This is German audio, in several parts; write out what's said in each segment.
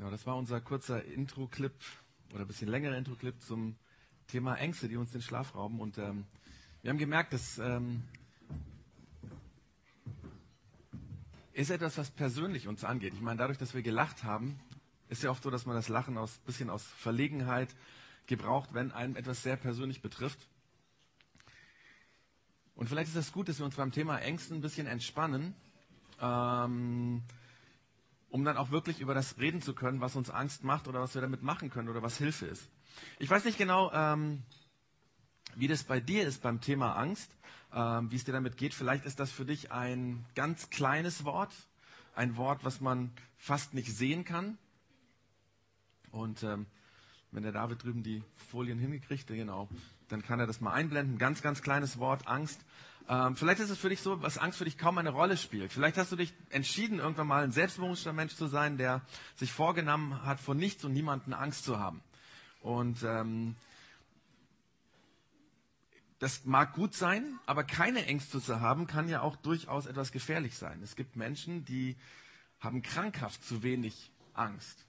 Genau, das war unser kurzer Intro-Clip oder ein bisschen längerer Intro-Clip zum Thema Ängste, die uns den Schlaf rauben. Und wir haben gemerkt, das ist etwas, was persönlich uns angeht. Ich meine, dadurch, dass wir gelacht haben, ist ja oft so, dass man das Lachen ein bisschen aus Verlegenheit gebraucht, wenn einem etwas sehr persönlich betrifft. Und vielleicht ist das gut, dass wir uns beim Thema Ängsten ein bisschen entspannen, um dann auch wirklich über das reden zu können, was uns Angst macht oder was wir damit machen können oder was Hilfe ist. Ich weiß nicht genau, wie das bei dir ist beim Thema Angst, wie es dir damit geht. Vielleicht ist das für dich ein ganz kleines Wort, ein Wort, was man fast nicht sehen kann. Und wenn der David drüben die Folien hingekriegt, genau, dann kann er das mal einblenden. Ganz, ganz kleines Wort, Angst. Vielleicht ist es für dich so, dass Angst für dich kaum eine Rolle spielt. Vielleicht hast du dich entschieden, irgendwann mal ein selbstbewusster Mensch zu sein, der sich vorgenommen hat, vor nichts und niemanden Angst zu haben. Und das mag gut sein, aber keine Ängste zu haben, kann ja auch durchaus etwas gefährlich sein. Es gibt Menschen, die haben krankhaft zu wenig Angst.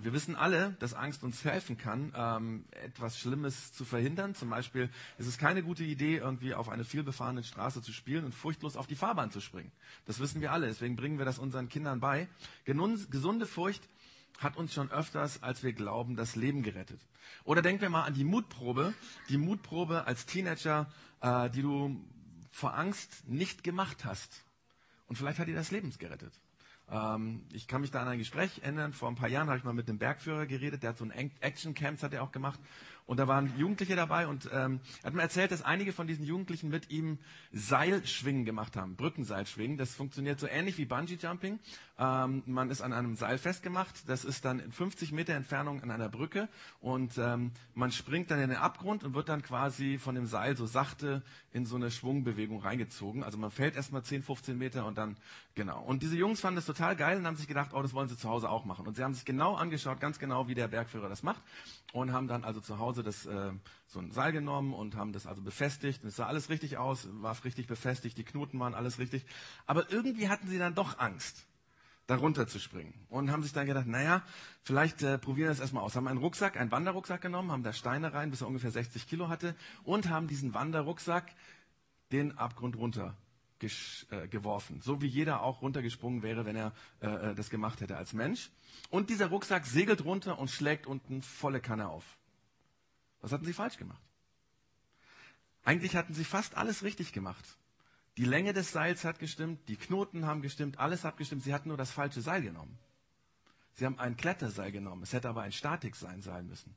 Wir wissen alle, dass Angst uns helfen kann, etwas Schlimmes zu verhindern. Zum Beispiel ist es keine gute Idee, irgendwie auf eine vielbefahrene Straße zu spielen und furchtlos auf die Fahrbahn zu springen. Das wissen wir alle, deswegen bringen wir das unseren Kindern bei. Gesunde Furcht hat uns schon öfters, als wir glauben, das Leben gerettet. Oder denken wir mal an die Mutprobe als Teenager, die du vor Angst nicht gemacht hast. Und vielleicht hat dir das Leben gerettet. Ich kann mich da an ein Gespräch erinnern. Vor ein paar Jahren habe ich mal mit einem Bergführer geredet, der hat so ein Action-Camps hat er auch gemacht und da waren Jugendliche dabei und er hat mir erzählt, dass einige von diesen Jugendlichen mit ihm Seilschwingen gemacht haben, Brückenseilschwingen. Das funktioniert so ähnlich wie Bungee-Jumping. Man ist an einem Seil festgemacht, das ist dann in 50 Meter Entfernung an einer Brücke und man springt dann in den Abgrund und wird dann quasi von dem Seil so sachte in so eine Schwungbewegung reingezogen. Also man fällt erstmal 10, 15 Meter und dann, genau. Und diese Jungs fanden das total geil und haben sich gedacht, oh, das wollen sie zu Hause auch machen. Und sie haben sich genau angeschaut, ganz genau, wie der Bergführer das macht und haben dann also zu Hause das, so ein Seil genommen und haben das also befestigt. Und es sah alles richtig aus, war richtig befestigt, die Knoten waren alles richtig. Aber irgendwie hatten sie dann doch Angst, da runter zu springen. Und haben sich dann gedacht, naja, vielleicht probieren wir das erstmal aus. Haben einen Rucksack, einen Wanderrucksack genommen, haben da Steine rein, bis er ungefähr 60 Kilo hatte und haben diesen Wanderrucksack den Abgrund runter geworfen. So wie jeder auch runtergesprungen wäre, wenn er das gemacht hätte als Mensch. Und dieser Rucksack segelt runter und schlägt unten volle Kanne auf. Was hatten sie falsch gemacht? Eigentlich hatten sie fast alles richtig gemacht. Die Länge des Seils hat gestimmt, die Knoten haben gestimmt, alles hat gestimmt. Sie hatten nur das falsche Seil genommen. Sie haben ein Kletterseil genommen. Es hätte aber ein Statikseil sein müssen.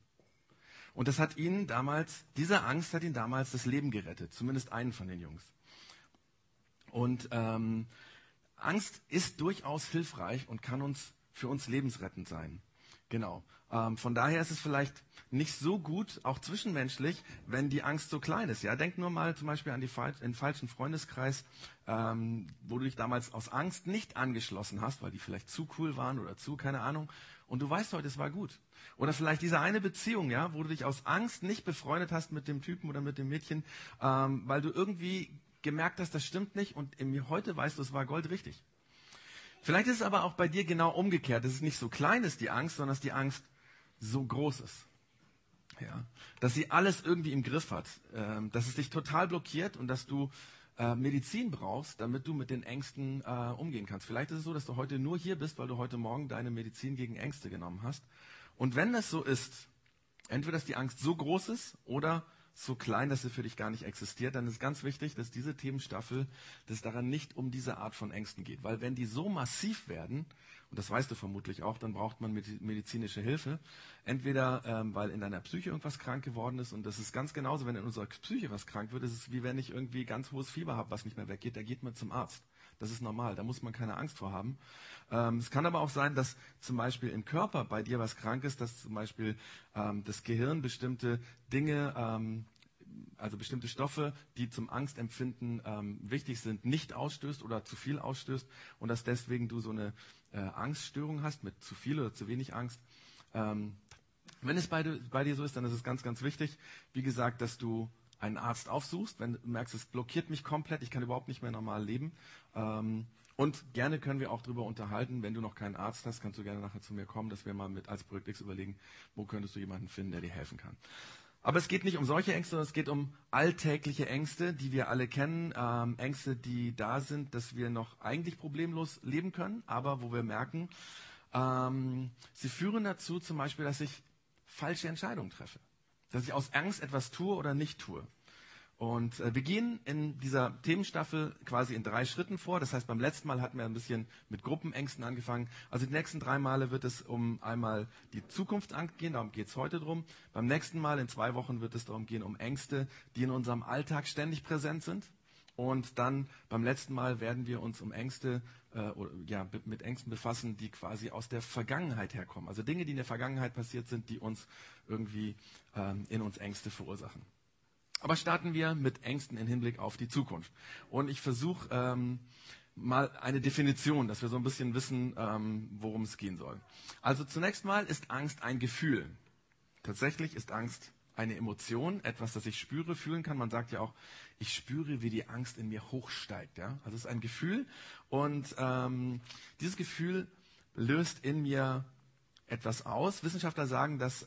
Und das hat ihnen damals, diese Angst hat ihnen damals das Leben gerettet. Zumindest einen von den Jungs. Und Angst ist durchaus hilfreich und kann uns für uns lebensrettend sein. Genau. Von daher ist es vielleicht nicht so gut, auch zwischenmenschlich, wenn die Angst so klein ist. Ja, denk nur mal zum Beispiel an den falschen Freundeskreis, wo du dich damals aus Angst nicht angeschlossen hast, weil die vielleicht zu cool waren oder zu, keine Ahnung. Und du weißt heute, es war gut. Oder vielleicht diese eine Beziehung, ja, wo du dich aus Angst nicht befreundet hast mit dem Typen oder mit dem Mädchen, weil du irgendwie gemerkt hast, das stimmt nicht und heute weißt du, es war goldrichtig. Vielleicht ist es aber auch bei dir genau umgekehrt, dass es nicht so klein ist, die Angst, sondern dass die Angst so groß ist. Ja? Dass sie alles irgendwie im Griff hat, dass es dich total blockiert und dass du Medizin brauchst, damit du mit den Ängsten umgehen kannst. Vielleicht ist es so, dass du heute nur hier bist, weil du heute Morgen deine Medizin gegen Ängste genommen hast. Und wenn das so ist, entweder dass die Angst so groß ist oder so klein, dass sie für dich gar nicht existiert, dann ist ganz wichtig, dass diese Themenstaffel, dass es daran nicht um diese Art von Ängsten geht. Weil wenn die so massiv werden, und das weißt du vermutlich auch, dann braucht man medizinische Hilfe. Entweder, weil in deiner Psyche irgendwas krank geworden ist, und das ist ganz genauso, wenn in unserer Psyche was krank wird, ist es wie wenn ich irgendwie ganz hohes Fieber habe, was nicht mehr weggeht, da geht man zum Arzt. Das ist normal, da muss man keine Angst vor haben. Es kann aber auch sein, dass zum Beispiel im Körper bei dir was krank ist, dass zum Beispiel das Gehirn bestimmte Dinge, also bestimmte Stoffe, die zum Angstempfinden wichtig sind, nicht ausstößt oder zu viel ausstößt und dass deswegen du so eine Angststörung hast mit zu viel oder zu wenig Angst. Wenn es bei dir so ist, dann ist es ganz, ganz wichtig, wie gesagt, dass du einen Arzt aufsuchst, wenn du merkst, es blockiert mich komplett, ich kann überhaupt nicht mehr normal leben, Und gerne können wir auch darüber unterhalten, wenn du noch keinen Arzt hast, kannst du gerne nachher zu mir kommen, dass wir mal mit als Projekt X überlegen, wo könntest du jemanden finden, der dir helfen kann. Aber es geht nicht um solche Ängste, sondern es geht um alltägliche Ängste, die wir alle kennen. Ängste, die da sind, dass wir noch eigentlich problemlos leben können, aber wo wir merken, sie führen dazu zum Beispiel, dass ich falsche Entscheidungen treffe. Dass ich aus Angst etwas tue oder nicht tue. Und wir gehen in dieser Themenstaffel quasi in 3 Schritten vor. Das heißt, beim letzten Mal hatten wir ein bisschen mit Gruppenängsten angefangen. Also die nächsten 3 Male wird es um einmal die Zukunftsangst gehen, darum geht es heute drum. Beim nächsten Mal in 2 Wochen wird es darum gehen, um Ängste, die in unserem Alltag ständig präsent sind. Und dann beim letzten Mal werden wir uns um Ängste, mit Ängsten befassen, die quasi aus der Vergangenheit herkommen. Also Dinge, die in der Vergangenheit passiert sind, die uns irgendwie in uns Ängste verursachen. Aber starten wir mit Ängsten im Hinblick auf die Zukunft. Und ich versuche mal eine Definition, dass wir so ein bisschen wissen, worum es gehen soll. Also zunächst mal ist Angst ein Gefühl. Tatsächlich ist Angst eine Emotion, etwas, das ich spüre, fühlen kann. Man sagt ja auch, ich spüre, wie die Angst in mir hochsteigt. Ja? Also es ist ein Gefühl und dieses Gefühl löst in mir etwas aus. Wissenschaftler sagen, dass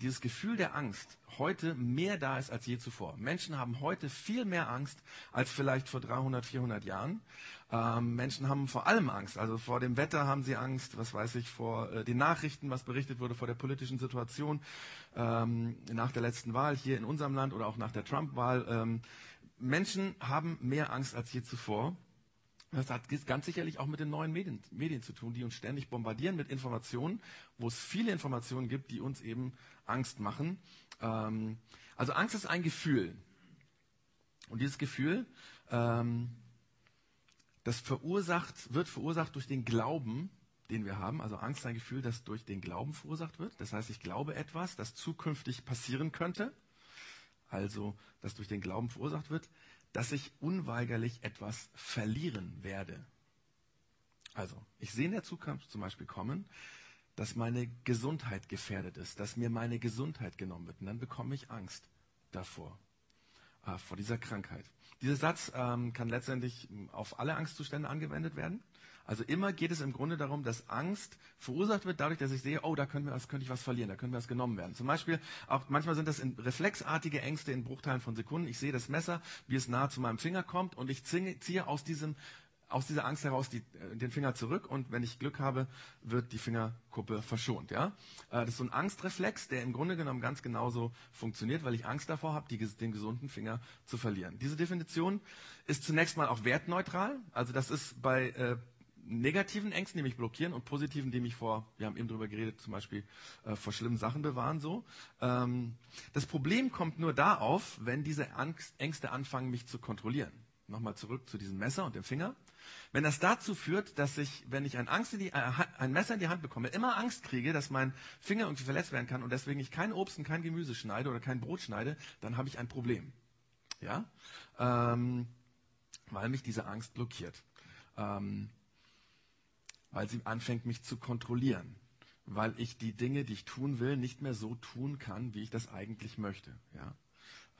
dieses Gefühl der Angst heute mehr da ist als je zuvor. Menschen haben heute viel mehr Angst als vielleicht vor 300, 400 Jahren. Menschen haben vor allem Angst. Also vor dem Wetter haben sie Angst, was weiß ich, vor den Nachrichten, was berichtet wurde, vor der politischen Situation nach der letzten Wahl hier in unserem Land oder auch nach der Trump-Wahl. Menschen haben mehr Angst als je zuvor. Das hat ganz sicherlich auch mit den neuen Medien zu tun, die uns ständig bombardieren mit Informationen, wo es viele Informationen gibt, die uns eben Angst machen. Also Angst ist ein Gefühl. Und dieses Gefühl, das wird verursacht durch den Glauben, den wir haben. Also Angst ist ein Gefühl, das durch den Glauben verursacht wird. Das heißt, ich glaube etwas, das zukünftig passieren könnte. Also, das durch den Glauben verursacht wird, dass ich unweigerlich etwas verlieren werde. Also, ich sehe in der Zukunft zum Beispiel kommen, dass meine Gesundheit gefährdet ist, dass mir meine Gesundheit genommen wird. Und dann bekomme ich Angst davor, vor dieser Krankheit. Dieser Satz kann letztendlich auf alle Angstzustände angewendet werden. Also immer geht es im Grunde darum, dass Angst verursacht wird dadurch, dass ich sehe, oh, da könnte ich was verlieren, da könnte mir was genommen werden. Zum Beispiel, auch manchmal sind das reflexartige Ängste in Bruchteilen von Sekunden. Ich sehe das Messer, wie es nahe zu meinem Finger kommt und ich ziehe aus dieser Angst heraus den Finger zurück und wenn ich Glück habe, wird die Fingerkuppe verschont. Ja? Das ist so ein Angstreflex, der im Grunde genommen ganz genauso funktioniert, weil ich Angst davor habe, den gesunden Finger zu verlieren. Diese Definition ist zunächst mal auch wertneutral. Also das ist bei negativen Ängsten, die mich blockieren und positiven, die mich wir haben eben drüber geredet, zum Beispiel vor schlimmen Sachen bewahren. So. Das Problem kommt nur da auf, wenn diese Ängste anfangen, mich zu kontrollieren. Nochmal zurück zu diesem Messer und dem Finger. Wenn das dazu führt, dass ich, wenn ich ein Messer in die Hand bekomme, immer Angst kriege, dass mein Finger irgendwie verletzt werden kann und deswegen ich kein Obst und kein Gemüse schneide oder kein Brot schneide, dann habe ich ein Problem. Ja? Weil mich diese Angst blockiert. Weil sie anfängt, mich zu kontrollieren. Weil ich die Dinge, die ich tun will, nicht mehr so tun kann, wie ich das eigentlich möchte.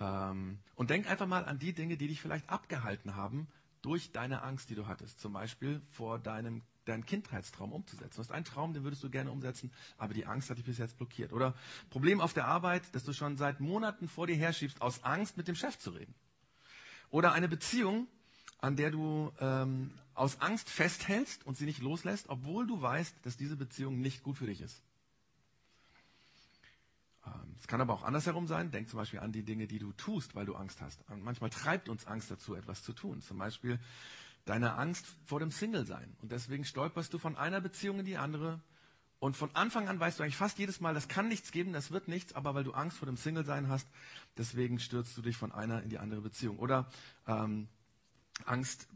Ja? Und denk einfach mal an die Dinge, die dich vielleicht abgehalten haben, durch deine Angst, die du hattest. Zum Beispiel vor deinen Kindheitstraum umzusetzen. Du hast einen Traum, den würdest du gerne umsetzen, aber die Angst hat dich bis jetzt blockiert. Oder Problem auf der Arbeit, das du schon seit Monaten vor dir herschiebst, aus Angst, mit dem Chef zu reden. Oder eine Beziehung, an der du aus Angst festhältst und sie nicht loslässt, obwohl du weißt, dass diese Beziehung nicht gut für dich ist. Es kann aber auch andersherum sein. Denk zum Beispiel an die Dinge, die du tust, weil du Angst hast. Und manchmal treibt uns Angst dazu, etwas zu tun. Zum Beispiel deine Angst vor dem Single-Sein. Und deswegen stolperst du von einer Beziehung in die andere. Und von Anfang an weißt du eigentlich fast jedes Mal, das kann nichts geben, das wird nichts. Aber weil du Angst vor dem Single-Sein hast, deswegen stürzt du dich von einer in die andere Beziehung. Oder Angst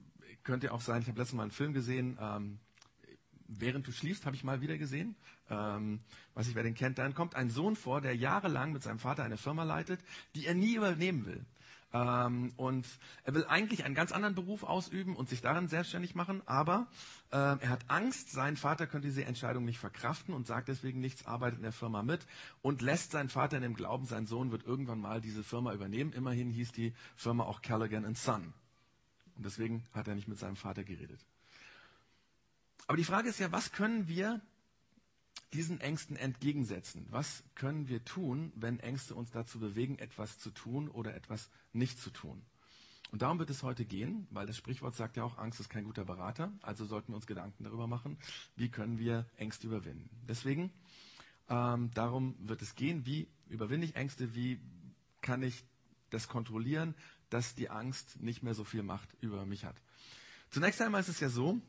könnte auch sein, ich habe letztes Mal einen Film gesehen, während du schliefst, habe ich mal wieder gesehen, weiß ich, wer den kennt, dann kommt ein Sohn vor, der jahrelang mit seinem Vater eine Firma leitet, die er nie übernehmen will. Und er will eigentlich einen ganz anderen Beruf ausüben und sich darin selbstständig machen, aber er hat Angst, sein Vater könnte diese Entscheidung nicht verkraften und sagt deswegen nichts, arbeitet in der Firma mit und lässt seinen Vater in dem Glauben, sein Sohn wird irgendwann mal diese Firma übernehmen. Immerhin hieß die Firma auch Callaghan & Son. Und deswegen hat er nicht mit seinem Vater geredet. Aber die Frage ist ja, was können wir diesen Ängsten entgegensetzen? Was können wir tun, wenn Ängste uns dazu bewegen, etwas zu tun oder etwas nicht zu tun? Und darum wird es heute gehen, weil das Sprichwort sagt ja auch, Angst ist kein guter Berater. Also sollten wir uns Gedanken darüber machen, wie können wir Ängste überwinden. Deswegen, darum wird es gehen, wie überwinde ich Ängste, wie kann ich das kontrollieren, dass die Angst nicht mehr so viel Macht über mich hat. Zunächst einmal ist es ja so,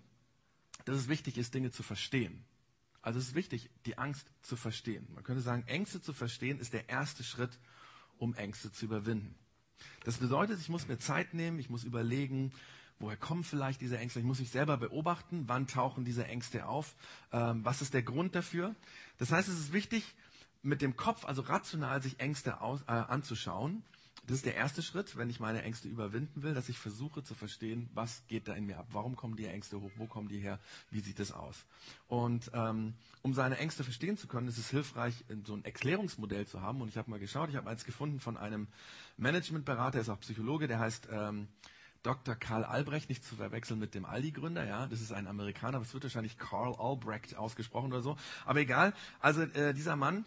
dass es wichtig ist, Dinge zu verstehen. Also es ist wichtig, die Angst zu verstehen. Man könnte sagen, Ängste zu verstehen ist der erste Schritt, um Ängste zu überwinden. Das bedeutet, ich muss mir Zeit nehmen, ich muss überlegen, woher kommen vielleicht diese Ängste, ich muss mich selber beobachten, wann tauchen diese Ängste auf, was ist der Grund dafür. Das heißt, es ist wichtig, mit dem Kopf, also rational, sich Ängste anzuschauen. Das ist der erste Schritt, wenn ich meine Ängste überwinden will, dass ich versuche zu verstehen, was geht da in mir ab, warum kommen die Ängste hoch, wo kommen die her, wie sieht das aus. Und um seine Ängste verstehen zu können, ist es hilfreich, so ein Erklärungsmodell zu haben. Und ich habe mal geschaut, ich habe eins gefunden von einem Managementberater, der ist auch Psychologe, der heißt Dr. Karl Albrecht, nicht zu verwechseln mit dem Aldi-Gründer, ja, das ist ein Amerikaner, aber es wird wahrscheinlich Karl Albrecht ausgesprochen oder so, aber egal, also dieser Mann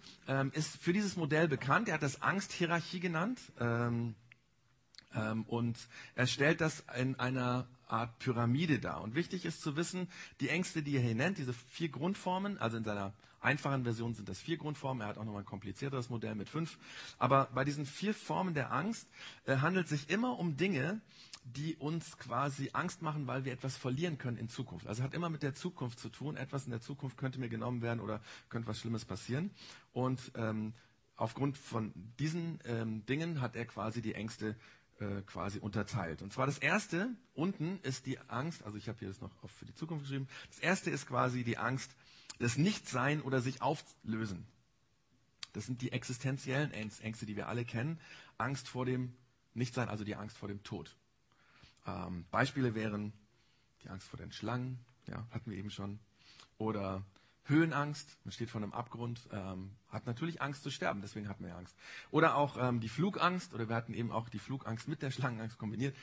ist für dieses Modell bekannt, er hat das Angsthierarchie genannt und er stellt das in einer Art Pyramide dar. Und wichtig ist zu wissen, die Ängste, die er hier nennt, diese 4 Grundformen, also in seiner einfachen Version sind das 4 Grundformen, er hat auch nochmal ein komplizierteres Modell mit 5, aber bei diesen 4 Formen der Angst handelt es sich immer um Dinge, die uns quasi Angst machen, weil wir etwas verlieren können in Zukunft. Also hat immer mit der Zukunft zu tun. Etwas in der Zukunft könnte mir genommen werden oder könnte was Schlimmes passieren. Und aufgrund von diesen Dingen hat er quasi die Ängste quasi unterteilt. Und zwar das erste, unten ist die Angst, also ich habe hier das noch für die Zukunft geschrieben, das erste ist quasi die Angst, das Nichtsein oder sich auflösen. Das sind die existenziellen Ängste, die wir alle kennen. Angst vor dem Nichtsein, also die Angst vor dem Tod. Beispiele wären die Angst vor den Schlangen, ja, hatten wir eben schon, oder Höhenangst, man steht vor einem Abgrund, hat natürlich Angst zu sterben, deswegen hat man ja Angst. Oder auch die Flugangst, oder wir hatten eben auch die Flugangst mit der Schlangenangst kombiniert.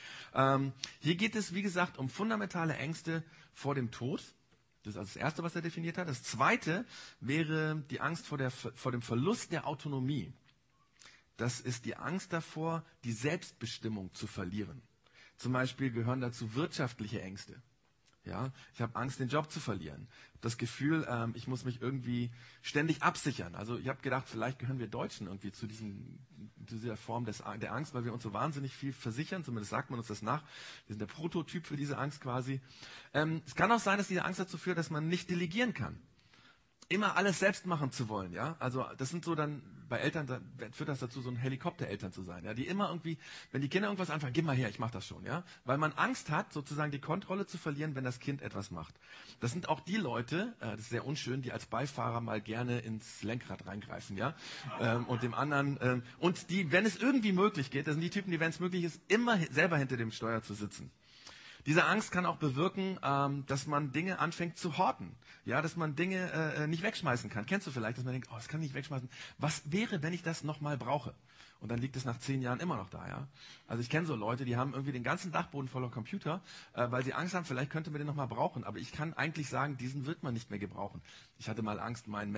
Hier geht es, wie gesagt, um fundamentale Ängste vor dem Tod. Das ist also das Erste, was er definiert hat. Das Zweite wäre die Angst vor dem Verlust der Autonomie. Das ist die Angst davor, die Selbstbestimmung zu verlieren. Zum Beispiel gehören dazu wirtschaftliche Ängste. Ja, ich habe Angst, den Job zu verlieren. Das Gefühl, ich muss mich irgendwie ständig absichern. Also ich habe gedacht, vielleicht gehören wir Deutschen irgendwie zu dieser Form der Angst, weil wir uns so wahnsinnig viel versichern. Zumindest sagt man uns das nach. Wir sind der Prototyp für diese Angst quasi. Es kann auch sein, dass diese Angst dazu führt, dass man nicht delegieren kann. Immer alles selbst machen zu wollen, ja. Also das sind so dann bei Eltern, da führt das dazu, so ein Helikoptereltern zu sein, ja, die immer irgendwie, wenn die Kinder irgendwas anfangen, gib mal her, ich mach das schon, ja, weil man Angst hat, sozusagen die Kontrolle zu verlieren, wenn das Kind etwas macht. Das sind auch die Leute, das ist sehr unschön, die als Beifahrer mal gerne ins Lenkrad reingreifen, ja, und dem anderen und die, wenn es irgendwie möglich geht, das sind die Typen, die, wenn es möglich ist, immer selber hinter dem Steuer zu sitzen. Diese Angst kann auch bewirken, dass man Dinge anfängt zu horten. Ja, dass man Dinge nicht wegschmeißen kann. Kennst du vielleicht, dass man denkt, oh, das kann ich nicht wegschmeißen. Was wäre, wenn ich das nochmal brauche? Und dann liegt es nach 10 Jahren immer noch da, ja. Also ich kenne so Leute, die haben irgendwie den ganzen Dachboden voller Computer, weil sie Angst haben, vielleicht könnte man den nochmal brauchen. Aber ich kann eigentlich sagen, diesen wird man nicht mehr gebrauchen. Ich hatte mal Angst, mein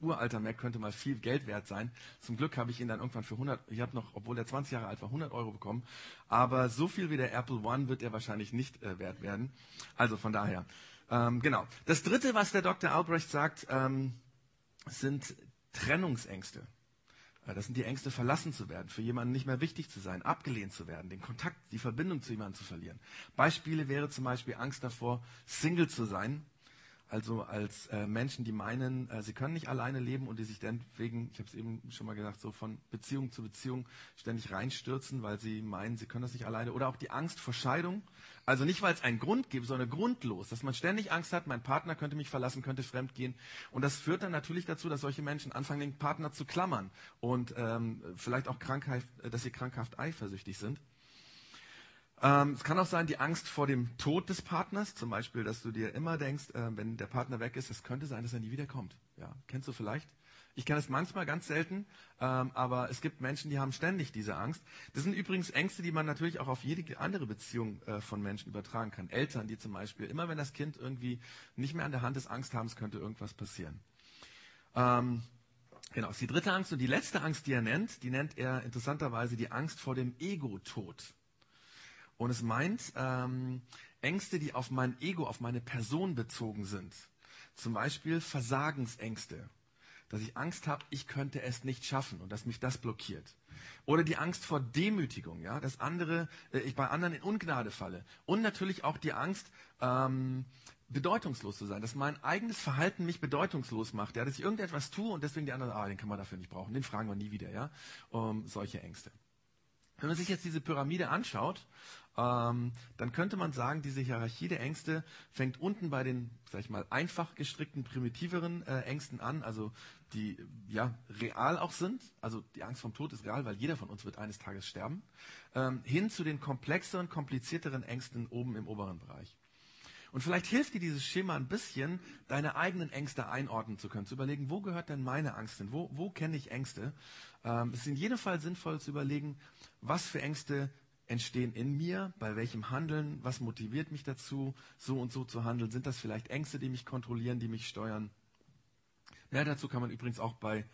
uralter Mac könnte mal viel Geld wert sein. Zum Glück habe ich ihn dann irgendwann für 100, ich habe noch, obwohl er 20 Jahre alt war, 100 Euro bekommen. Aber so viel wie der Apple One wird er wahrscheinlich nicht wert werden. Also von daher, genau. Das Dritte, was der Dr. Albrecht sagt, sind Trennungsängste. Das sind die Ängste, verlassen zu werden, für jemanden nicht mehr wichtig zu sein, abgelehnt zu werden, den Kontakt, die Verbindung zu jemandem zu verlieren. Beispiele wäre zum Beispiel Angst davor, Single zu sein. Also als Menschen, die meinen, sie können nicht alleine leben und die sich deswegen, ich habe es eben schon mal gesagt, so von Beziehung zu Beziehung ständig reinstürzen, weil sie meinen, sie können das nicht alleine. Oder auch die Angst vor Scheidung. Also nicht, weil es einen Grund gibt, sondern grundlos. Dass man ständig Angst hat, mein Partner könnte mich verlassen, könnte fremdgehen. Und das führt dann natürlich dazu, dass solche Menschen anfangen, den Partner zu klammern. Und vielleicht auch dass sie krankhaft eifersüchtig sind. Es kann auch sein, die Angst vor dem Tod des Partners, zum Beispiel, dass du dir immer denkst, wenn der Partner weg ist, es könnte sein, dass er nie wiederkommt. Ja, kennst du vielleicht? Ich kenne es manchmal, ganz selten, aber es gibt Menschen, die haben ständig diese Angst. Das sind übrigens Ängste, die man natürlich auch auf jede andere Beziehung von Menschen übertragen kann. Eltern, die zum Beispiel, immer wenn das Kind irgendwie nicht mehr an der Hand ist, Angst haben, es könnte irgendwas passieren. Genau, ist die dritte Angst. Und die letzte Angst, die er nennt, interessanterweise die Angst vor dem Ego-Tod. Und es meint Ängste, die auf mein Ego, auf meine Person bezogen sind. Zum Beispiel Versagensängste. Dass ich Angst habe, ich könnte es nicht schaffen und dass mich das blockiert. Oder die Angst vor Demütigung, ja, dass ich bei anderen in Ungnade falle. Und natürlich auch die Angst, bedeutungslos zu sein, dass mein eigenes Verhalten mich bedeutungslos macht, ja, dass ich irgendetwas tue und deswegen die anderen, den kann man dafür nicht brauchen, den fragen wir nie wieder, ja, solche Ängste. Wenn man sich jetzt diese Pyramide anschaut, dann könnte man sagen, diese Hierarchie der Ängste fängt unten bei den, sag ich mal, einfach gestrickten, primitiveren Ängsten an, also die ja real auch sind, also die Angst vom Tod ist real, weil jeder von uns wird eines Tages sterben, hin zu den komplexeren, komplizierteren Ängsten oben im oberen Bereich. Und vielleicht hilft dir dieses Schema ein bisschen, deine eigenen Ängste einordnen zu können, zu überlegen, wo gehört denn meine Angst hin, wo kenne ich Ängste. Es ist in jedem Fall sinnvoll zu überlegen, was für Ängste entstehen in mir, bei welchem Handeln, was motiviert mich dazu, so und so zu handeln. Sind das vielleicht Ängste, die mich kontrollieren, die mich steuern? Ja, dazu kann man übrigens auch bei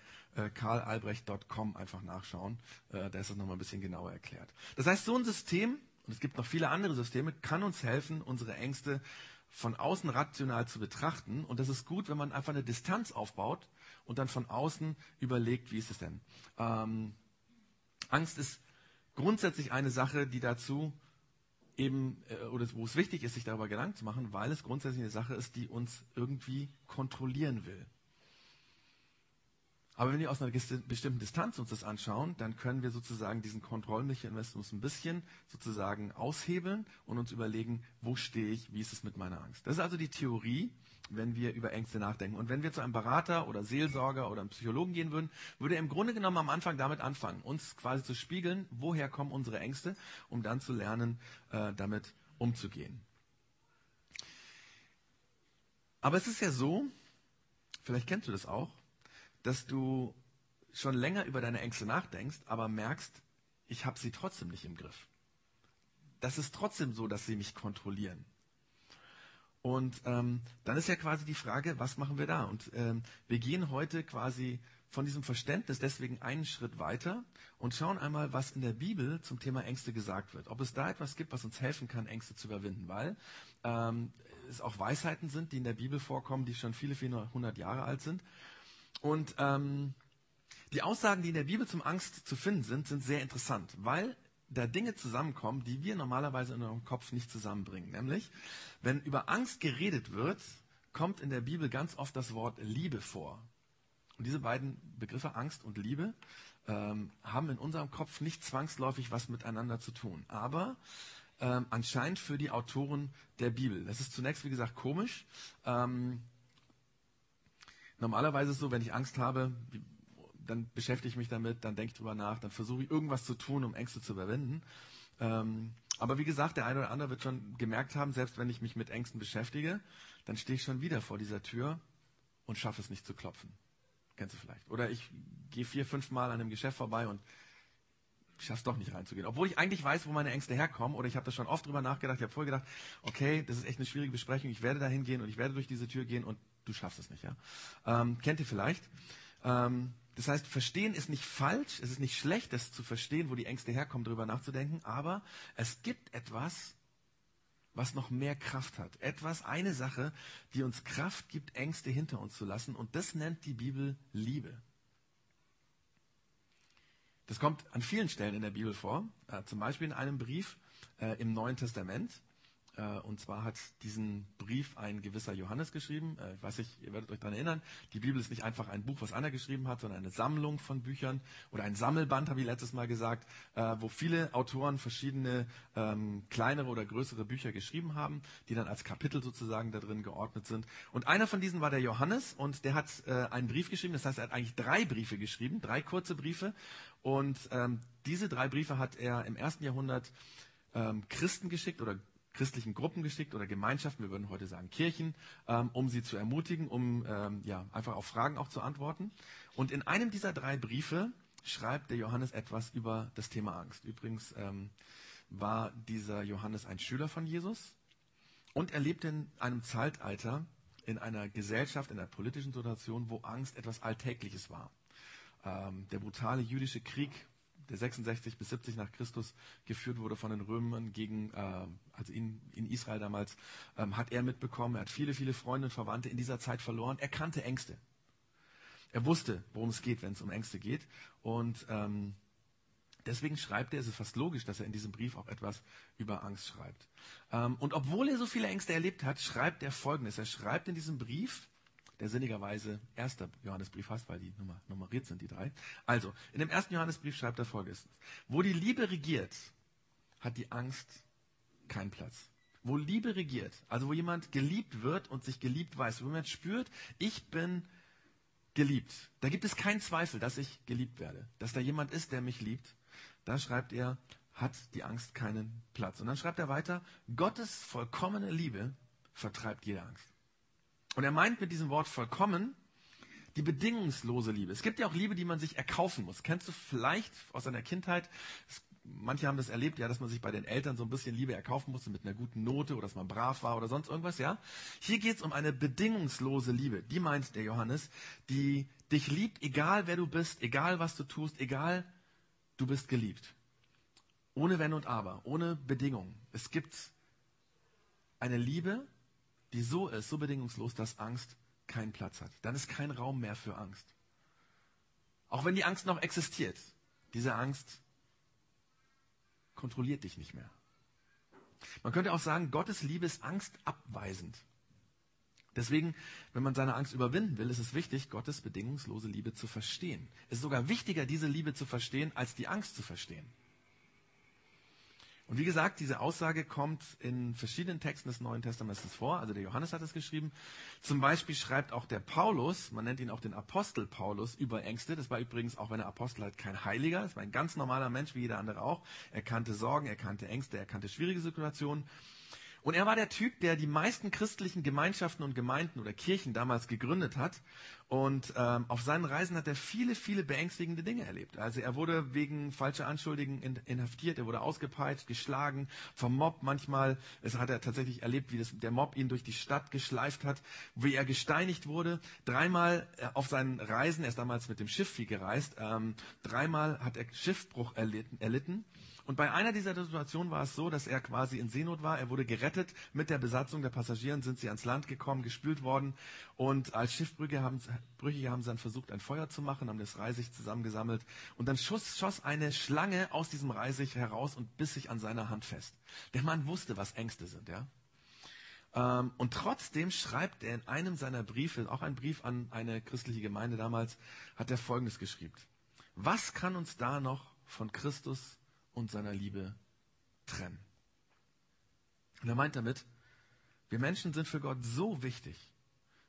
karlalbrecht.com einfach nachschauen. Da ist das nochmal ein bisschen genauer erklärt. Das heißt, so ein System, und es gibt noch viele andere Systeme, kann uns helfen, unsere Ängste von außen rational zu betrachten. Und das ist gut, wenn man einfach eine Distanz aufbaut und dann von außen überlegt, wie ist es denn? Angst ist grundsätzlich eine Sache, die dazu eben, oder wo es wichtig ist, sich darüber Gedanken zu machen, weil es grundsätzlich eine Sache ist, die uns irgendwie kontrollieren will. Aber wenn wir aus einer bestimmten Distanz uns das anschauen, dann können wir sozusagen diesen Kontrollmechanismus ein bisschen sozusagen aushebeln und uns überlegen, wo stehe ich, wie ist es mit meiner Angst. Das ist also die Theorie, wenn wir über Ängste nachdenken. Und wenn wir zu einem Berater oder Seelsorger oder einem Psychologen gehen würden, würde er im Grunde genommen am Anfang damit anfangen, uns quasi zu spiegeln, woher kommen unsere Ängste, um dann zu lernen, damit umzugehen. Aber es ist ja so, vielleicht kennst du das auch, dass du schon länger über deine Ängste nachdenkst, aber merkst, ich habe sie trotzdem nicht im Griff. Das ist trotzdem so, dass sie mich kontrollieren. Und dann ist ja quasi die Frage, was machen wir da? Und wir gehen heute quasi von diesem Verständnis deswegen einen Schritt weiter und schauen einmal, was in der Bibel zum Thema Ängste gesagt wird. Ob es da etwas gibt, was uns helfen kann, Ängste zu überwinden, weil es auch Weisheiten sind, die in der Bibel vorkommen, die schon viele, viele hundert Jahre alt sind. Und die Aussagen, die in der Bibel zum Angst zu finden sind, sind sehr interessant, weil da Dinge zusammenkommen, die wir normalerweise in unserem Kopf nicht zusammenbringen. Nämlich, wenn über Angst geredet wird, kommt in der Bibel ganz oft das Wort Liebe vor. Und diese beiden Begriffe, Angst und Liebe, haben in unserem Kopf nicht zwangsläufig was miteinander zu tun. Aber anscheinend für die Autoren der Bibel. Das ist zunächst, wie gesagt, komisch. Normalerweise ist es so, wenn ich Angst habe, dann beschäftige ich mich damit, dann denke ich drüber nach, dann versuche ich irgendwas zu tun, um Ängste zu überwinden. Aber wie gesagt, der eine oder andere wird schon gemerkt haben, selbst wenn ich mich mit Ängsten beschäftige, dann stehe ich schon wieder vor dieser Tür und schaffe es nicht zu klopfen. Kennst du vielleicht. Oder ich gehe 4, 5 Mal an einem Geschäft vorbei und schaffe es doch nicht reinzugehen. Obwohl ich eigentlich weiß, wo meine Ängste herkommen, oder ich habe da schon oft drüber nachgedacht, ich habe vorher gedacht, okay, das ist echt eine schwierige Besprechung, ich werde da hingehen und ich werde durch diese Tür gehen und du schaffst es nicht, ja? Kennt ihr vielleicht. Das heißt, verstehen ist nicht falsch, es ist nicht schlecht, das zu verstehen, wo die Ängste herkommen, darüber nachzudenken, aber es gibt etwas, was noch mehr Kraft hat. Eine Sache, die uns Kraft gibt, Ängste hinter uns zu lassen, und das nennt die Bibel Liebe. Das kommt an vielen Stellen in der Bibel vor, zum Beispiel in einem Brief im Neuen Testament. Und zwar hat diesen Brief ein gewisser Johannes geschrieben. Ich weiß nicht, ihr werdet euch daran erinnern, die Bibel ist nicht einfach ein Buch, was einer geschrieben hat, sondern eine Sammlung von Büchern oder ein Sammelband, habe ich letztes Mal gesagt, wo viele Autoren verschiedene kleinere oder größere Bücher geschrieben haben, die dann als Kapitel sozusagen da drin geordnet sind. Und einer von diesen war der Johannes, und der hat einen Brief geschrieben, das heißt, er hat eigentlich 3 Briefe geschrieben, 3 kurze Briefe. Und diese 3 Briefe hat er im 1. Jahrhundert Christen geschickt oder christlichen Gruppen geschickt oder Gemeinschaften, wir würden heute sagen Kirchen, um sie zu ermutigen, um einfach auf Fragen auch zu antworten. Und in einem dieser drei Briefe schreibt der Johannes etwas über das Thema Angst. Übrigens war dieser Johannes ein Schüler von Jesus und er lebte in einem Zeitalter, in einer Gesellschaft, in einer politischen Situation, wo Angst etwas Alltägliches war. Der brutale jüdische Krieg, der 66 bis 70 nach Christus geführt wurde von den Römern gegen, also in Israel damals, hat er mitbekommen. Er hat viele, viele Freunde und Verwandte in dieser Zeit verloren. Er kannte Ängste. Er wusste, worum es geht, wenn es um Ängste geht. Und deswegen schreibt er, es ist fast logisch, dass er in diesem Brief auch etwas über Angst schreibt. Und obwohl er so viele Ängste erlebt hat, schreibt er Folgendes. Er schreibt in diesem Brief, der sinnigerweise erster Johannesbrief heißt, weil die nummeriert sind, die drei. Also, in dem ersten Johannesbrief schreibt er Folgendes. Wo die Liebe regiert, hat die Angst keinen Platz. Wo Liebe regiert, also wo jemand geliebt wird und sich geliebt weiß, wo jemand spürt, ich bin geliebt. Da gibt es keinen Zweifel, dass ich geliebt werde, dass da jemand ist, der mich liebt. Da schreibt er, hat die Angst keinen Platz. Und dann schreibt er weiter, Gottes vollkommene Liebe vertreibt jede Angst. Und er meint mit diesem Wort vollkommen die bedingungslose Liebe. Es gibt ja auch Liebe, die man sich erkaufen muss. Kennst du vielleicht aus deiner Kindheit, manche haben das erlebt, ja, dass man sich bei den Eltern so ein bisschen Liebe erkaufen musste mit einer guten Note oder dass man brav war oder sonst irgendwas, ja. Hier geht es um eine bedingungslose Liebe. Die meint der Johannes, die dich liebt, egal wer du bist, egal was du tust, egal, du bist geliebt. Ohne Wenn und Aber, ohne Bedingungen. Es gibt eine Liebe, die so ist, so bedingungslos, dass Angst keinen Platz hat. Dann ist kein Raum mehr für Angst. Auch wenn die Angst noch existiert, diese Angst kontrolliert dich nicht mehr. Man könnte auch sagen, Gottes Liebe ist angstabweisend. Deswegen, wenn man seine Angst überwinden will, ist es wichtig, Gottes bedingungslose Liebe zu verstehen. Es ist sogar wichtiger, diese Liebe zu verstehen, als die Angst zu verstehen. Und wie gesagt, diese Aussage kommt in verschiedenen Texten des Neuen Testaments vor. Also der Johannes hat es geschrieben. Zum Beispiel schreibt auch der Paulus, man nennt ihn auch den Apostel Paulus, über Ängste. Das war übrigens, auch wenn er Apostel halt kein Heiliger. Das war ein ganz normaler Mensch, wie jeder andere auch. Er kannte Sorgen, er kannte Ängste, er kannte schwierige Situationen. Und er war der Typ, der die meisten christlichen Gemeinschaften und Gemeinden oder Kirchen damals gegründet hat. Und auf seinen Reisen hat er viele, viele beängstigende Dinge erlebt. Also er wurde wegen falscher Anschuldigungen inhaftiert, er wurde ausgepeitscht, geschlagen, vom Mob manchmal. Es hat er tatsächlich erlebt, wie der Mob ihn durch die Stadt geschleift hat, wie er gesteinigt wurde. Dreimal auf seinen Reisen, er ist damals mit dem Schiff viel gereist, dreimal hat er Schiffbruch erlitten. Und bei einer dieser Situationen war es so, dass er quasi in Seenot war. Er wurde gerettet. Mit der Besatzung der Passagieren sind sie ans Land gekommen, gespült worden. Und als Schiffbrüchige haben sie dann versucht, ein Feuer zu machen, haben das Reisig zusammengesammelt. Und dann schoss eine Schlange aus diesem Reisig heraus und biss sich an seiner Hand fest. Der Mann wusste, was Ängste sind, ja. Und trotzdem schreibt er in einem seiner Briefe, auch ein Brief an eine christliche Gemeinde damals, hat er Folgendes geschrieben. Was kann uns da noch von Christus und seiner Liebe trennen? Und er meint damit, wir Menschen sind für Gott so wichtig,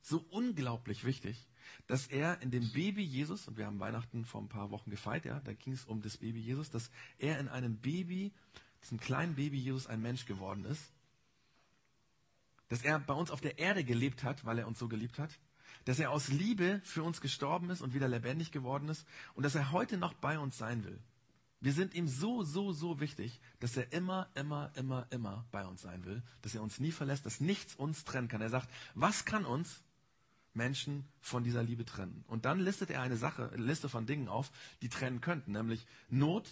so unglaublich wichtig, dass er in dem Baby Jesus, und wir haben Weihnachten vor ein paar Wochen gefeiert, ja, da ging es um das Baby Jesus, dass er in einem Baby, diesem kleinen Baby Jesus, ein Mensch geworden ist, dass er bei uns auf der Erde gelebt hat, weil er uns so geliebt hat, dass er aus Liebe für uns gestorben ist und wieder lebendig geworden ist und dass er heute noch bei uns sein will. Wir sind ihm so, so, so wichtig, dass er immer, immer, immer, immer bei uns sein will. Dass er uns nie verlässt, dass nichts uns trennen kann. Er sagt, was kann uns Menschen von dieser Liebe trennen? Und dann listet er eine Liste von Dingen auf, die trennen könnten. Nämlich Not,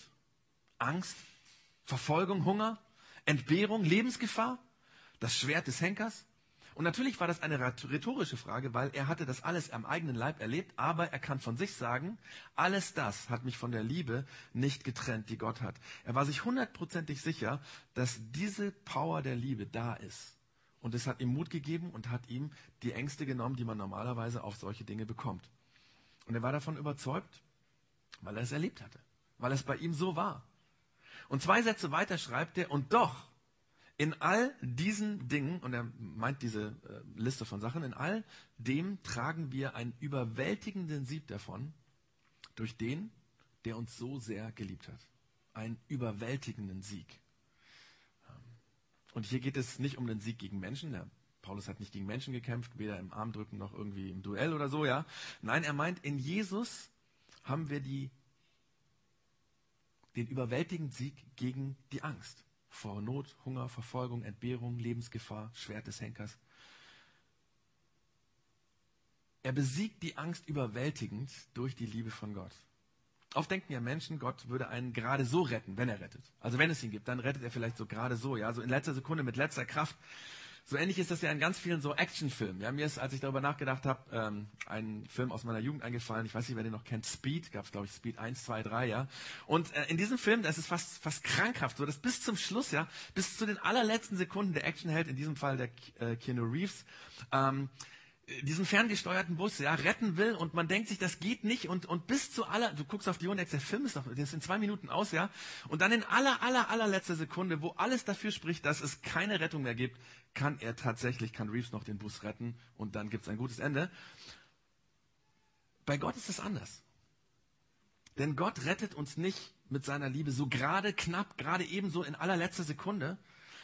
Angst, Verfolgung, Hunger, Entbehrung, Lebensgefahr, das Schwert des Henkers. Und natürlich war das eine rhetorische Frage, weil er hatte das alles am eigenen Leib erlebt, aber er kann von sich sagen, alles das hat mich von der Liebe nicht getrennt, die Gott hat. Er war sich 100% sicher, dass diese Power der Liebe da ist. Und es hat ihm Mut gegeben und hat ihm die Ängste genommen, die man normalerweise auf solche Dinge bekommt. Und er war davon überzeugt, weil er es erlebt hatte, weil es bei ihm so war. Und zwei Sätze weiter schreibt er, und doch, in all diesen Dingen, und er meint diese Liste von Sachen, in all dem tragen wir einen überwältigenden Sieg davon, durch den, der uns so sehr geliebt hat. Einen überwältigenden Sieg. Und hier geht es nicht um den Sieg gegen Menschen. Der Paulus hat nicht gegen Menschen gekämpft, weder im Armdrücken noch irgendwie im Duell oder so, ja. Nein, er meint, in Jesus haben wir den überwältigenden Sieg gegen die Angst. Vor Not, Hunger, Verfolgung, Entbehrung, Lebensgefahr, Schwert des Henkers. Er besiegt die Angst überwältigend durch die Liebe von Gott. Oft denken ja Menschen, Gott würde einen gerade so retten, wenn er rettet. Also wenn es ihn gibt, dann rettet er vielleicht so gerade so, ja, so in letzter Sekunde, mit letzter Kraft. So ähnlich ist das ja in ganz vielen so Actionfilmen. Ja, mir ist, als ich darüber nachgedacht habe, ein Film aus meiner Jugend eingefallen. Ich weiß nicht, wer den noch kennt. Speed, gab es glaube ich Speed 1, 2, 3, ja. Und in diesem Film, das ist fast krankhaft, so dass bis zum Schluss, ja, bis zu den allerletzten Sekunden der Actionheld, in diesem Fall der Keanu Reeves, diesen ferngesteuerten Bus, ja, retten will, und man denkt sich, das geht nicht, und bis zu du guckst auf die Uhr und denkst, der Film ist noch, der ist in 2 Minuten aus, ja, und dann in allerletzter Sekunde, wo alles dafür spricht, dass es keine Rettung mehr gibt, kann Reeves noch den Bus retten, und dann gibt's ein gutes Ende. Bei Gott ist es anders. Denn Gott rettet uns nicht mit seiner Liebe so gerade, knapp, gerade ebenso in allerletzter Sekunde,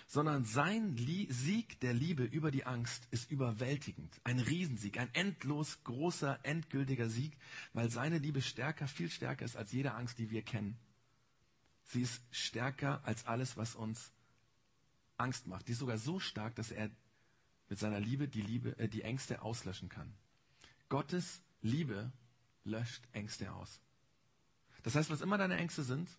sondern sein Sieg der Liebe über die Angst ist überwältigend. Ein Riesensieg, ein endlos großer, endgültiger Sieg, weil seine Liebe viel stärker ist als jede Angst, die wir kennen. Sie ist stärker als alles, was uns Angst macht. Die ist sogar so stark, dass er mit seiner Liebe die Ängste auslöschen kann. Gottes Liebe löscht Ängste aus. Das heißt, was immer deine Ängste sind,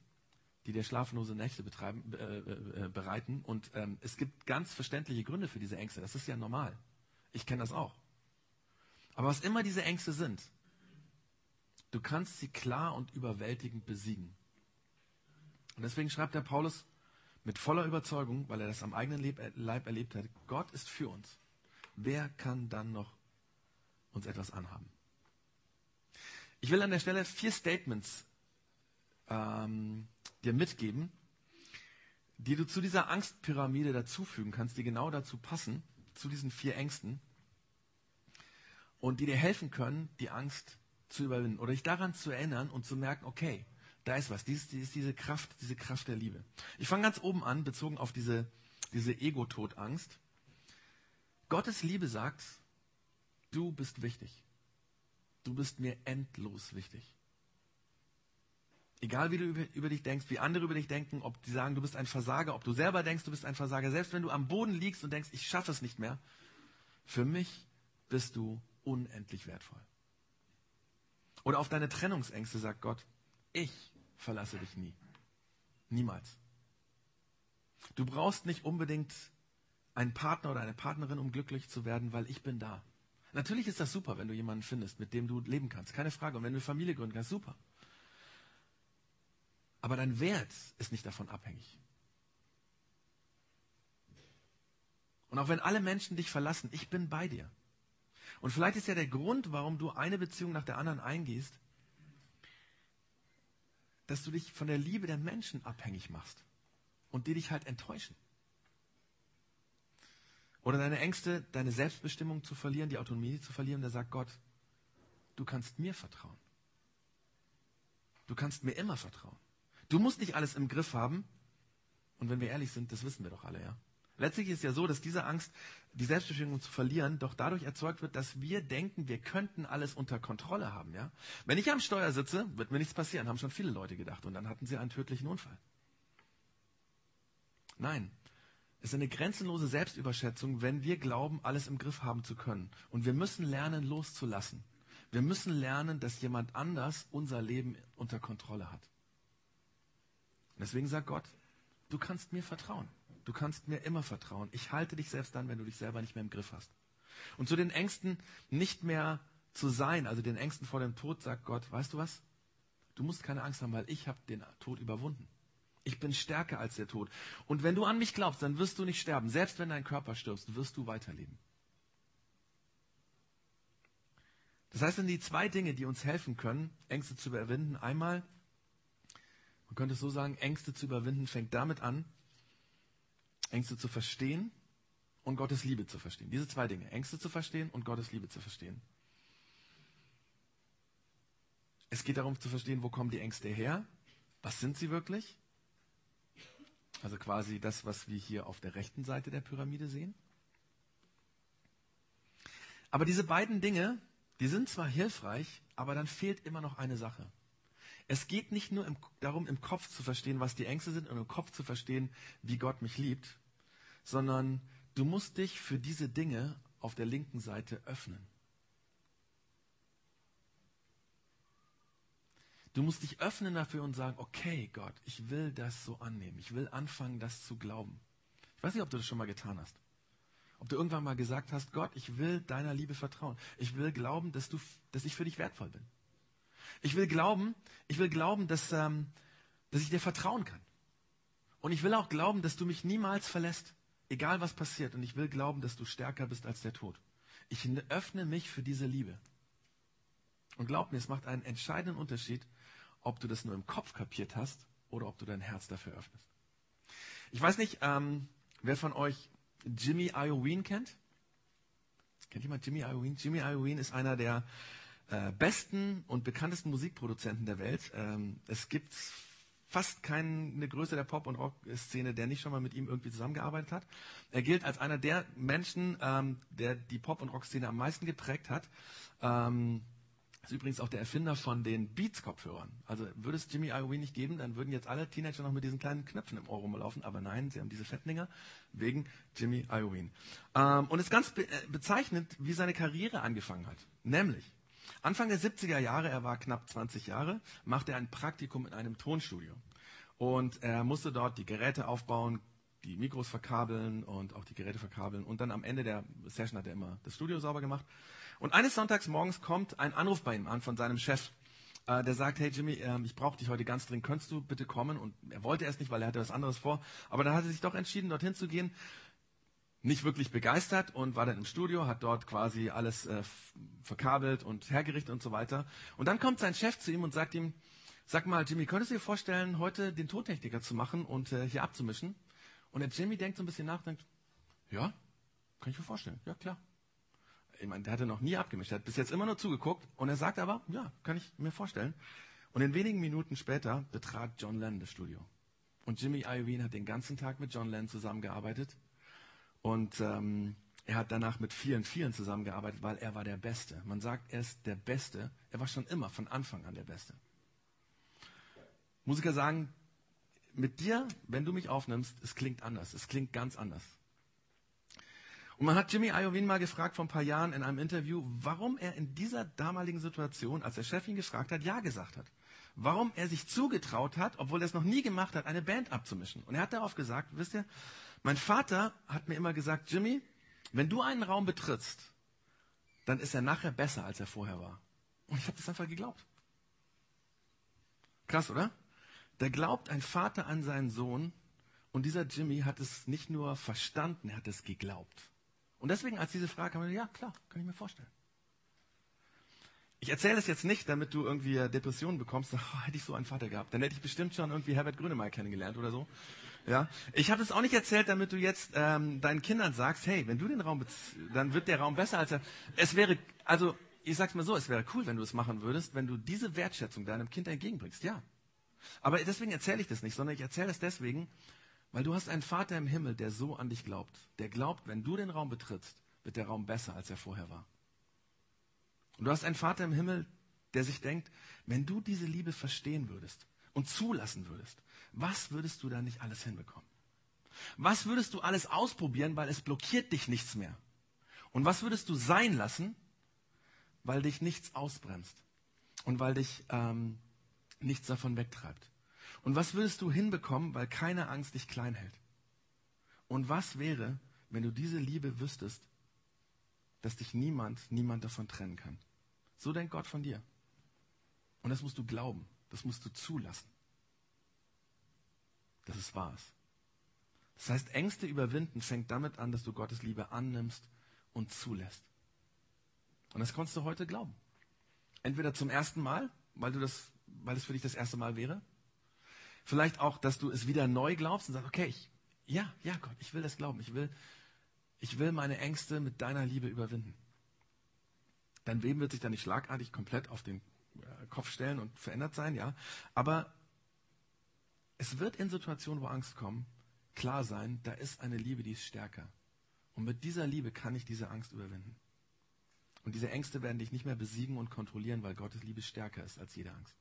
die dir schlaflose Nächte bereiten. Und es gibt ganz verständliche Gründe für diese Ängste. Das ist ja normal. Ich kenne das auch. Aber was immer diese Ängste sind, du kannst sie klar und überwältigend besiegen. Und deswegen schreibt der Paulus mit voller Überzeugung, weil er das am eigenen Leib erlebt hat, Gott ist für uns. Wer kann dann noch uns etwas anhaben? Ich will an der Stelle 4 Statements dir mitgeben, die du zu dieser Angstpyramide dazufügen kannst, die genau dazu passen, zu diesen 4 Ängsten, und die dir helfen können, die Angst zu überwinden oder dich daran zu erinnern und zu merken, okay, da ist was, diese Kraft der Liebe. Ich fange ganz oben an, bezogen auf diese Ego-Tod-Angst. Gottes Liebe sagt, du bist wichtig. Du bist mir endlos wichtig. Egal wie du über dich denkst, wie andere über dich denken, ob die sagen, du bist ein Versager, ob du selber denkst, du bist ein Versager. Selbst wenn du am Boden liegst und denkst, ich schaffe es nicht mehr, für mich bist du unendlich wertvoll. Oder auf deine Trennungsängste sagt Gott, ich verlasse dich nie. Niemals. Du brauchst nicht unbedingt einen Partner oder eine Partnerin, um glücklich zu werden, weil ich bin da. Natürlich ist das super, wenn du jemanden findest, mit dem du leben kannst. Keine Frage. Und wenn du eine Familie gründen kannst, super. Aber dein Wert ist nicht davon abhängig. Und auch wenn alle Menschen dich verlassen, ich bin bei dir. Und vielleicht ist ja der Grund, warum du eine Beziehung nach der anderen eingehst, dass du dich von der Liebe der Menschen abhängig machst und die dich halt enttäuschen. Oder deine Ängste, deine Selbstbestimmung zu verlieren, die Autonomie zu verlieren, da sagt Gott, du kannst mir vertrauen. Du kannst mir immer vertrauen. Du musst nicht alles im Griff haben. Und wenn wir ehrlich sind, das wissen wir doch alle, ja. Letztlich ist ja so, dass diese Angst, die Selbstbestimmung zu verlieren, doch dadurch erzeugt wird, dass wir denken, wir könnten alles unter Kontrolle haben, ja. Wenn ich am Steuer sitze, wird mir nichts passieren, haben schon viele Leute gedacht. Und dann hatten sie einen tödlichen Unfall. Nein, es ist eine grenzenlose Selbstüberschätzung, wenn wir glauben, alles im Griff haben zu können. Und wir müssen lernen, loszulassen. Wir müssen lernen, dass jemand anders unser Leben unter Kontrolle hat. Deswegen sagt Gott, du kannst mir vertrauen. Du kannst mir immer vertrauen. Ich halte dich selbst dann, wenn du dich selber nicht mehr im Griff hast. Und zu den Ängsten nicht mehr zu sein, also den Ängsten vor dem Tod, sagt Gott, weißt du was? Du musst keine Angst haben, weil ich habe den Tod überwunden. Ich bin stärker als der Tod. Und wenn du an mich glaubst, dann wirst du nicht sterben. Selbst wenn dein Körper stirbt, wirst du weiterleben. Das heißt, sind die 2 Dinge, die uns helfen können, Ängste zu überwinden. Einmal, man könnte es so sagen, Ängste zu überwinden fängt damit an, Ängste zu verstehen und Gottes Liebe zu verstehen. Diese 2 Dinge, Ängste zu verstehen und Gottes Liebe zu verstehen. Es geht darum zu verstehen, wo kommen die Ängste her? Was sind sie wirklich? Also quasi das, was wir hier auf der rechten Seite der Pyramide sehen. Aber diese beiden Dinge, die sind zwar hilfreich, aber dann fehlt immer noch eine Sache. Es geht nicht nur darum, im Kopf zu verstehen, was die Ängste sind und im Kopf zu verstehen, wie Gott mich liebt, sondern du musst dich für diese Dinge auf der linken Seite öffnen. Du musst dich öffnen dafür und sagen, okay Gott, ich will das so annehmen. Ich will anfangen, das zu glauben. Ich weiß nicht, ob du das schon mal getan hast. Ob du irgendwann mal gesagt hast, Gott, ich will deiner Liebe vertrauen. Ich will glauben, dass ich für dich wertvoll bin. Ich will glauben, dass ich dir vertrauen kann. Und ich will auch glauben, dass du mich niemals verlässt, egal was passiert. Und ich will glauben, dass du stärker bist als der Tod. Ich öffne mich für diese Liebe. Und glaub mir, es macht einen entscheidenden Unterschied, ob du das nur im Kopf kapiert hast oder ob du dein Herz dafür öffnest. Ich weiß nicht, wer von euch Jimmy Iovine kennt. Kennt jemand Jimmy Iovine? Jimmy Iovine ist einer der besten und bekanntesten Musikproduzenten der Welt. Es gibt fast keine Größe der Pop- und Rock-Szene, der nicht schon mal mit ihm irgendwie zusammengearbeitet hat. Er gilt als einer der Menschen, der die Pop- und Rock-Szene am meisten geprägt hat. Ist übrigens auch der Erfinder von den Beats-Kopfhörern. Also würde es Jimmy Iovine nicht geben, dann würden jetzt alle Teenager noch mit diesen kleinen Knöpfen im Ohr rumlaufen. Aber nein, sie haben diese fetten Dinger wegen Jimmy Iovine. Und es ist ganz bezeichnend, wie seine Karriere angefangen hat. Nämlich, Anfang der 70er Jahre, er war knapp 20 Jahre, machte er ein Praktikum in einem Tonstudio. Und er musste dort die Geräte aufbauen, die Mikros verkabeln und auch die Geräte verkabeln. Und dann am Ende der Session hat er immer das Studio sauber gemacht. Und eines Sonntags morgens kommt ein Anruf bei ihm an von seinem Chef. Der sagt, hey Jimmy, ich brauche dich heute ganz dringend, könntest du bitte kommen? Und er wollte erst nicht, weil er hatte was anderes vor. Aber dann hat er sich doch entschieden, dorthin zu gehen. Nicht wirklich begeistert und war dann im Studio, hat dort quasi alles verkabelt und hergerichtet und so weiter. Und dann kommt sein Chef zu ihm und sagt ihm, sag mal Jimmy, könntest du dir vorstellen, heute den Tontechniker zu machen und hier abzumischen? Und der Jimmy denkt so ein bisschen nach, denkt, ja, kann ich mir vorstellen, ja klar. Ich meine, der hatte noch nie abgemischt, er hat bis jetzt immer nur zugeguckt und er sagt aber, ja, kann ich mir vorstellen. Und in wenigen Minuten später betrat John Lennon das Studio. Und Jimmy Iovine hat den ganzen Tag mit John Lennon zusammengearbeitet. Und er hat danach mit vielen zusammengearbeitet, weil er war der Beste. Man sagt, er ist der Beste. Er war schon immer von Anfang an der Beste. Musiker sagen, mit dir, wenn du mich aufnimmst, es klingt anders. Es klingt ganz anders. Und man hat Jimmy Iovine mal gefragt vor ein paar Jahren in einem Interview, warum er in dieser damaligen Situation, als der Chef ihn gefragt hat, ja gesagt hat. Warum er sich zugetraut hat, obwohl er es noch nie gemacht hat, eine Band abzumischen. Und er hat darauf gesagt, wisst ihr, mein Vater hat mir immer gesagt, Jimmy, wenn du einen Raum betrittst, dann ist er nachher besser, als er vorher war. Und ich habe das einfach geglaubt. Krass, oder? Da glaubt ein Vater an seinen Sohn und dieser Jimmy hat es nicht nur verstanden, er hat es geglaubt. Und deswegen, als diese Frage kam, habe ich gesagt, ja klar, kann ich mir vorstellen. Ich erzähle es jetzt nicht, damit du irgendwie Depressionen bekommst. Oh, hätte ich so einen Vater gehabt, dann hätte ich bestimmt schon irgendwie Herbert Grönemeyer kennengelernt oder so. Ja, ich habe es auch nicht erzählt, damit du jetzt deinen Kindern sagst, hey, wenn du den Raum dann wird der Raum besser als er. Es wäre, also ich sag's mal so, es wäre cool, wenn du es machen würdest, wenn du diese Wertschätzung deinem Kind entgegenbringst, ja. Aber deswegen erzähle ich das nicht, sondern ich erzähle es deswegen, weil du hast einen Vater im Himmel, der so an dich glaubt. Der glaubt, wenn du den Raum betrittst, wird der Raum besser, als er vorher war. Und du hast einen Vater im Himmel, der sich denkt, wenn du diese Liebe verstehen würdest und zulassen würdest, was würdest du da nicht alles hinbekommen? Was würdest du alles ausprobieren, weil es blockiert dich nichts mehr? Und was würdest du sein lassen, weil dich nichts ausbremst und weil dich nichts davon wegtreibt? Und was würdest du hinbekommen, weil keine Angst dich klein hält? Und was wäre, wenn du diese Liebe wüsstest, dass dich niemand davon trennen kann? So denkt Gott von dir. Und das musst du glauben, das musst du zulassen, dass es wahr ist. Das heißt, Ängste überwinden fängt damit an, dass du Gottes Liebe annimmst und zulässt. Und das konntest du heute glauben. Entweder zum ersten Mal, weil es für dich das erste Mal wäre. Vielleicht auch, dass du es wieder neu glaubst und sagst, okay, ja Gott, ich will das glauben. Ich will meine Ängste mit deiner Liebe überwinden. Dein Leben wird sich dann nicht schlagartig komplett auf den Kopf stellen und verändert sein, ja. Aber es wird in Situationen, wo Angst kommt, klar sein, da ist eine Liebe, die ist stärker. Und mit dieser Liebe kann ich diese Angst überwinden. Und diese Ängste werden dich nicht mehr besiegen und kontrollieren, weil Gottes Liebe stärker ist als jede Angst.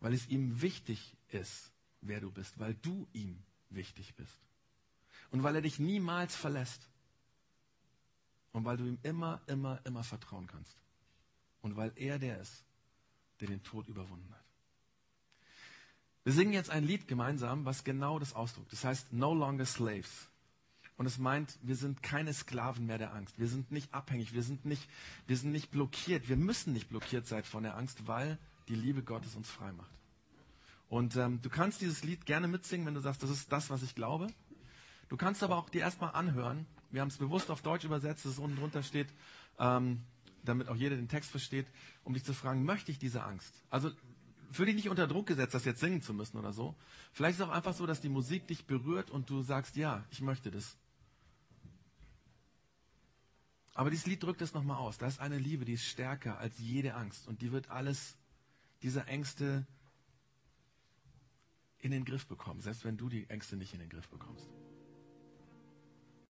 Weil es ihm wichtig ist, wer du bist. Weil du ihm wichtig bist. Und weil er dich niemals verlässt. Und weil du ihm immer, immer, immer vertrauen kannst. Und weil er der ist, der den Tod überwunden hat. Wir singen jetzt ein Lied gemeinsam, was genau das ausdrückt. Das heißt, No Longer Slaves. Und es meint, wir sind keine Sklaven mehr der Angst. Wir sind nicht abhängig, wir sind nicht blockiert. Wir müssen nicht blockiert sein von der Angst, weil die Liebe Gottes uns frei macht. Und du kannst dieses Lied gerne mitsingen, wenn du sagst, das ist das, was ich glaube. Du kannst aber auch dir erstmal anhören. Wir haben es bewusst auf Deutsch übersetzt, dass es unten drunter steht, damit auch jeder den Text versteht, um dich zu fragen, möchte ich diese Angst? Also fühl dich nicht unter Druck gesetzt, das jetzt singen zu müssen oder so. Vielleicht ist es auch einfach so, dass die Musik dich berührt und du sagst, ja, ich möchte das. Aber dieses Lied drückt es nochmal aus. Da ist eine Liebe, die ist stärker als jede Angst. Und die wird alles dieser Ängste in den Griff bekommen. Selbst wenn du die Ängste nicht in den Griff bekommst.